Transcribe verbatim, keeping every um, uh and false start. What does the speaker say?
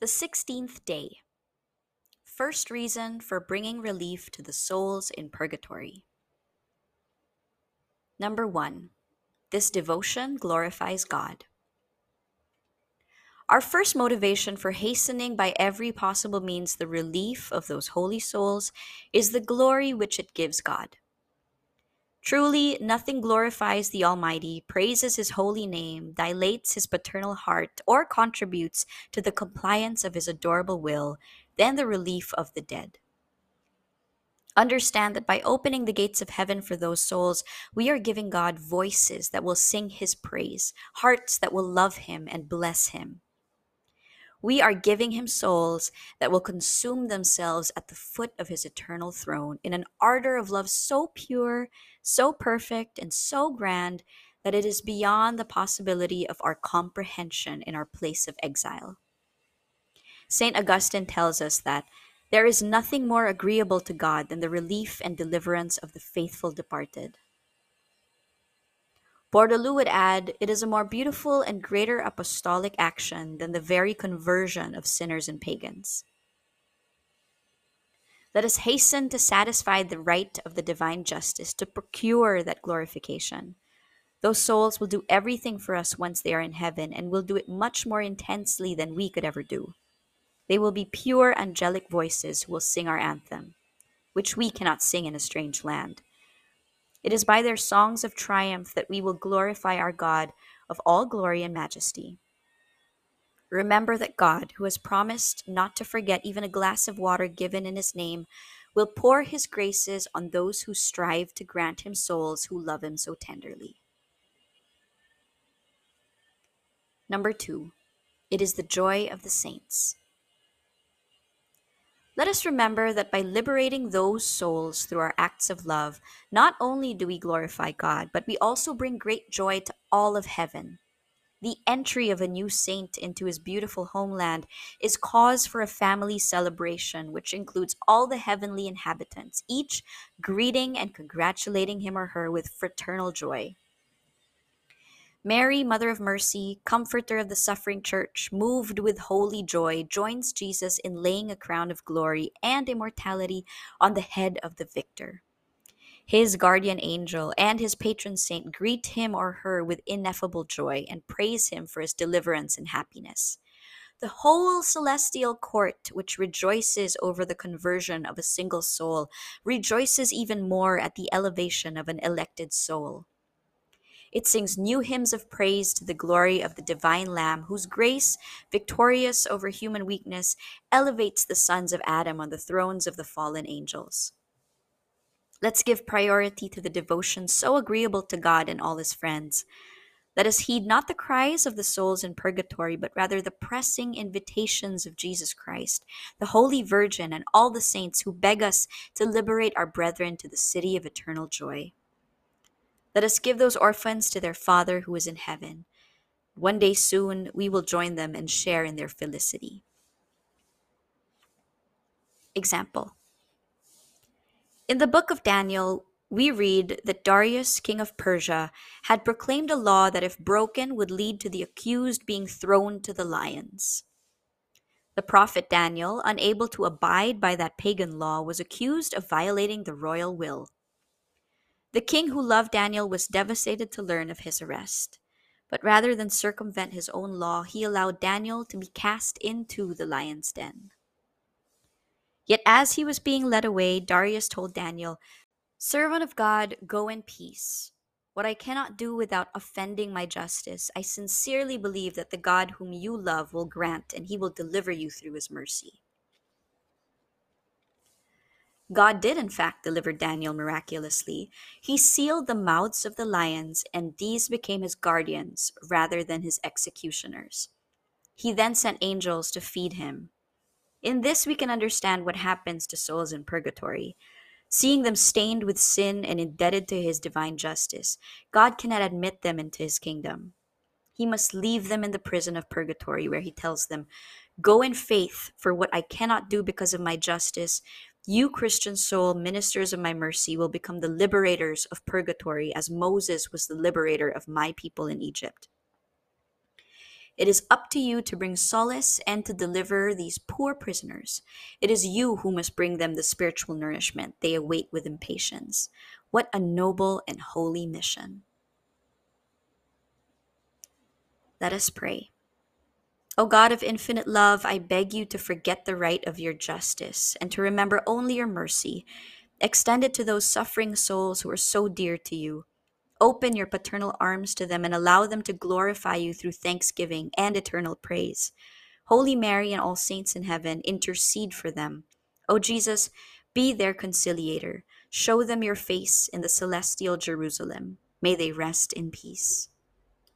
The sixteenth day. First reason for bringing relief to the souls in purgatory. Number one, this devotion glorifies God. Our first motivation for hastening by every possible means the relief of those holy souls is the glory which it gives God. Truly, nothing glorifies the Almighty, praises His holy name, dilates His paternal heart, or contributes to the compliance of His adorable will than the relief of the dead. Understand that by opening the gates of heaven for those souls, we are giving God voices that will sing His praise, hearts that will love Him and bless Him. We are giving Him souls that will consume themselves at the foot of His eternal throne in an ardor of love so pure, so perfect, and so grand that it is beyond the possibility of our comprehension in our place of exile. Saint Augustine tells us that there is nothing more agreeable to God than the relief and deliverance of the faithful departed. Bourdaloue would add, it is a more beautiful and greater apostolic action than the very conversion of sinners and pagans. Let us hasten to satisfy the right of the divine justice to procure that glorification. Those souls will do everything for us once they are in heaven, and will do it much more intensely than we could ever do. They will be pure angelic voices who will sing our anthem, which we cannot sing in a strange land. It is by their songs of triumph that we will glorify our God of all glory and majesty. Remember that God, who has promised not to forget even a glass of water given in His name, will pour His graces on those who strive to grant Him souls who love Him so tenderly. Number two, it is the joy of the saints. Let us remember that by liberating those souls through our acts of love, not only do we glorify God, but we also bring great joy to all of heaven. The entry of a new saint into his beautiful homeland is cause for a family celebration, which includes all the heavenly inhabitants, each greeting and congratulating him or her with fraternal joy. Mary, Mother of Mercy, Comforter of the Suffering Church, moved with holy joy, joins Jesus in laying a crown of glory and immortality on the head of the victor. His guardian angel and his patron saint greet him or her with ineffable joy and praise him for his deliverance and happiness. The whole celestial court, which rejoices over the conversion of a single soul, rejoices even more at the elevation of an elected soul. It sings new hymns of praise to the glory of the divine Lamb, whose grace, victorious over human weakness, elevates the sons of Adam on the thrones of the fallen angels. Let's give priority to the devotion so agreeable to God and all His friends. Let us heed not the cries of the souls in purgatory, but rather the pressing invitations of Jesus Christ, the Holy Virgin, and all the saints who beg us to liberate our brethren to the city of eternal joy. Let us give those orphans to their Father who is in heaven. One day soon, we will join them and share in their felicity. Example. In the book of Daniel, we read that Darius, king of Persia, had proclaimed a law that if broken would lead to the accused being thrown to the lions. The prophet Daniel, unable to abide by that pagan law, was accused of violating the royal will. The king who loved Daniel was devastated to learn of his arrest, but rather than circumvent his own law, he allowed Daniel to be cast into the lion's den. Yet as he was being led away, Darius told Daniel, "Servant of God, go in peace. What I cannot do without offending my justice, I sincerely believe that the God whom you love will grant, and He will deliver you through His mercy." God did, in fact, deliver Daniel miraculously. He sealed the mouths of the lions, and these became his guardians rather than his executioners. He then sent angels to feed him. In this, we can understand what happens to souls in purgatory. Seeing them stained with sin and indebted to His divine justice, God cannot admit them into His kingdom. He must leave them in the prison of purgatory, where He tells them, "Go in faith, for what I cannot do because of my justice, you, Christian soul, ministers of my mercy, will become the liberators of purgatory as Moses was the liberator of my people in Egypt." It is up to you to bring solace and to deliver these poor prisoners. It is you who must bring them the spiritual nourishment they await with impatience. What a noble and holy mission. Let us pray. O God of infinite love, I beg you to forget the right of your justice and to remember only your mercy. Extend it to those suffering souls who are so dear to you. Open your paternal arms to them and allow them to glorify you through thanksgiving and eternal praise. Holy Mary and all saints in heaven, intercede for them. O Jesus, be their conciliator. Show them your face in the celestial Jerusalem. May they rest in peace.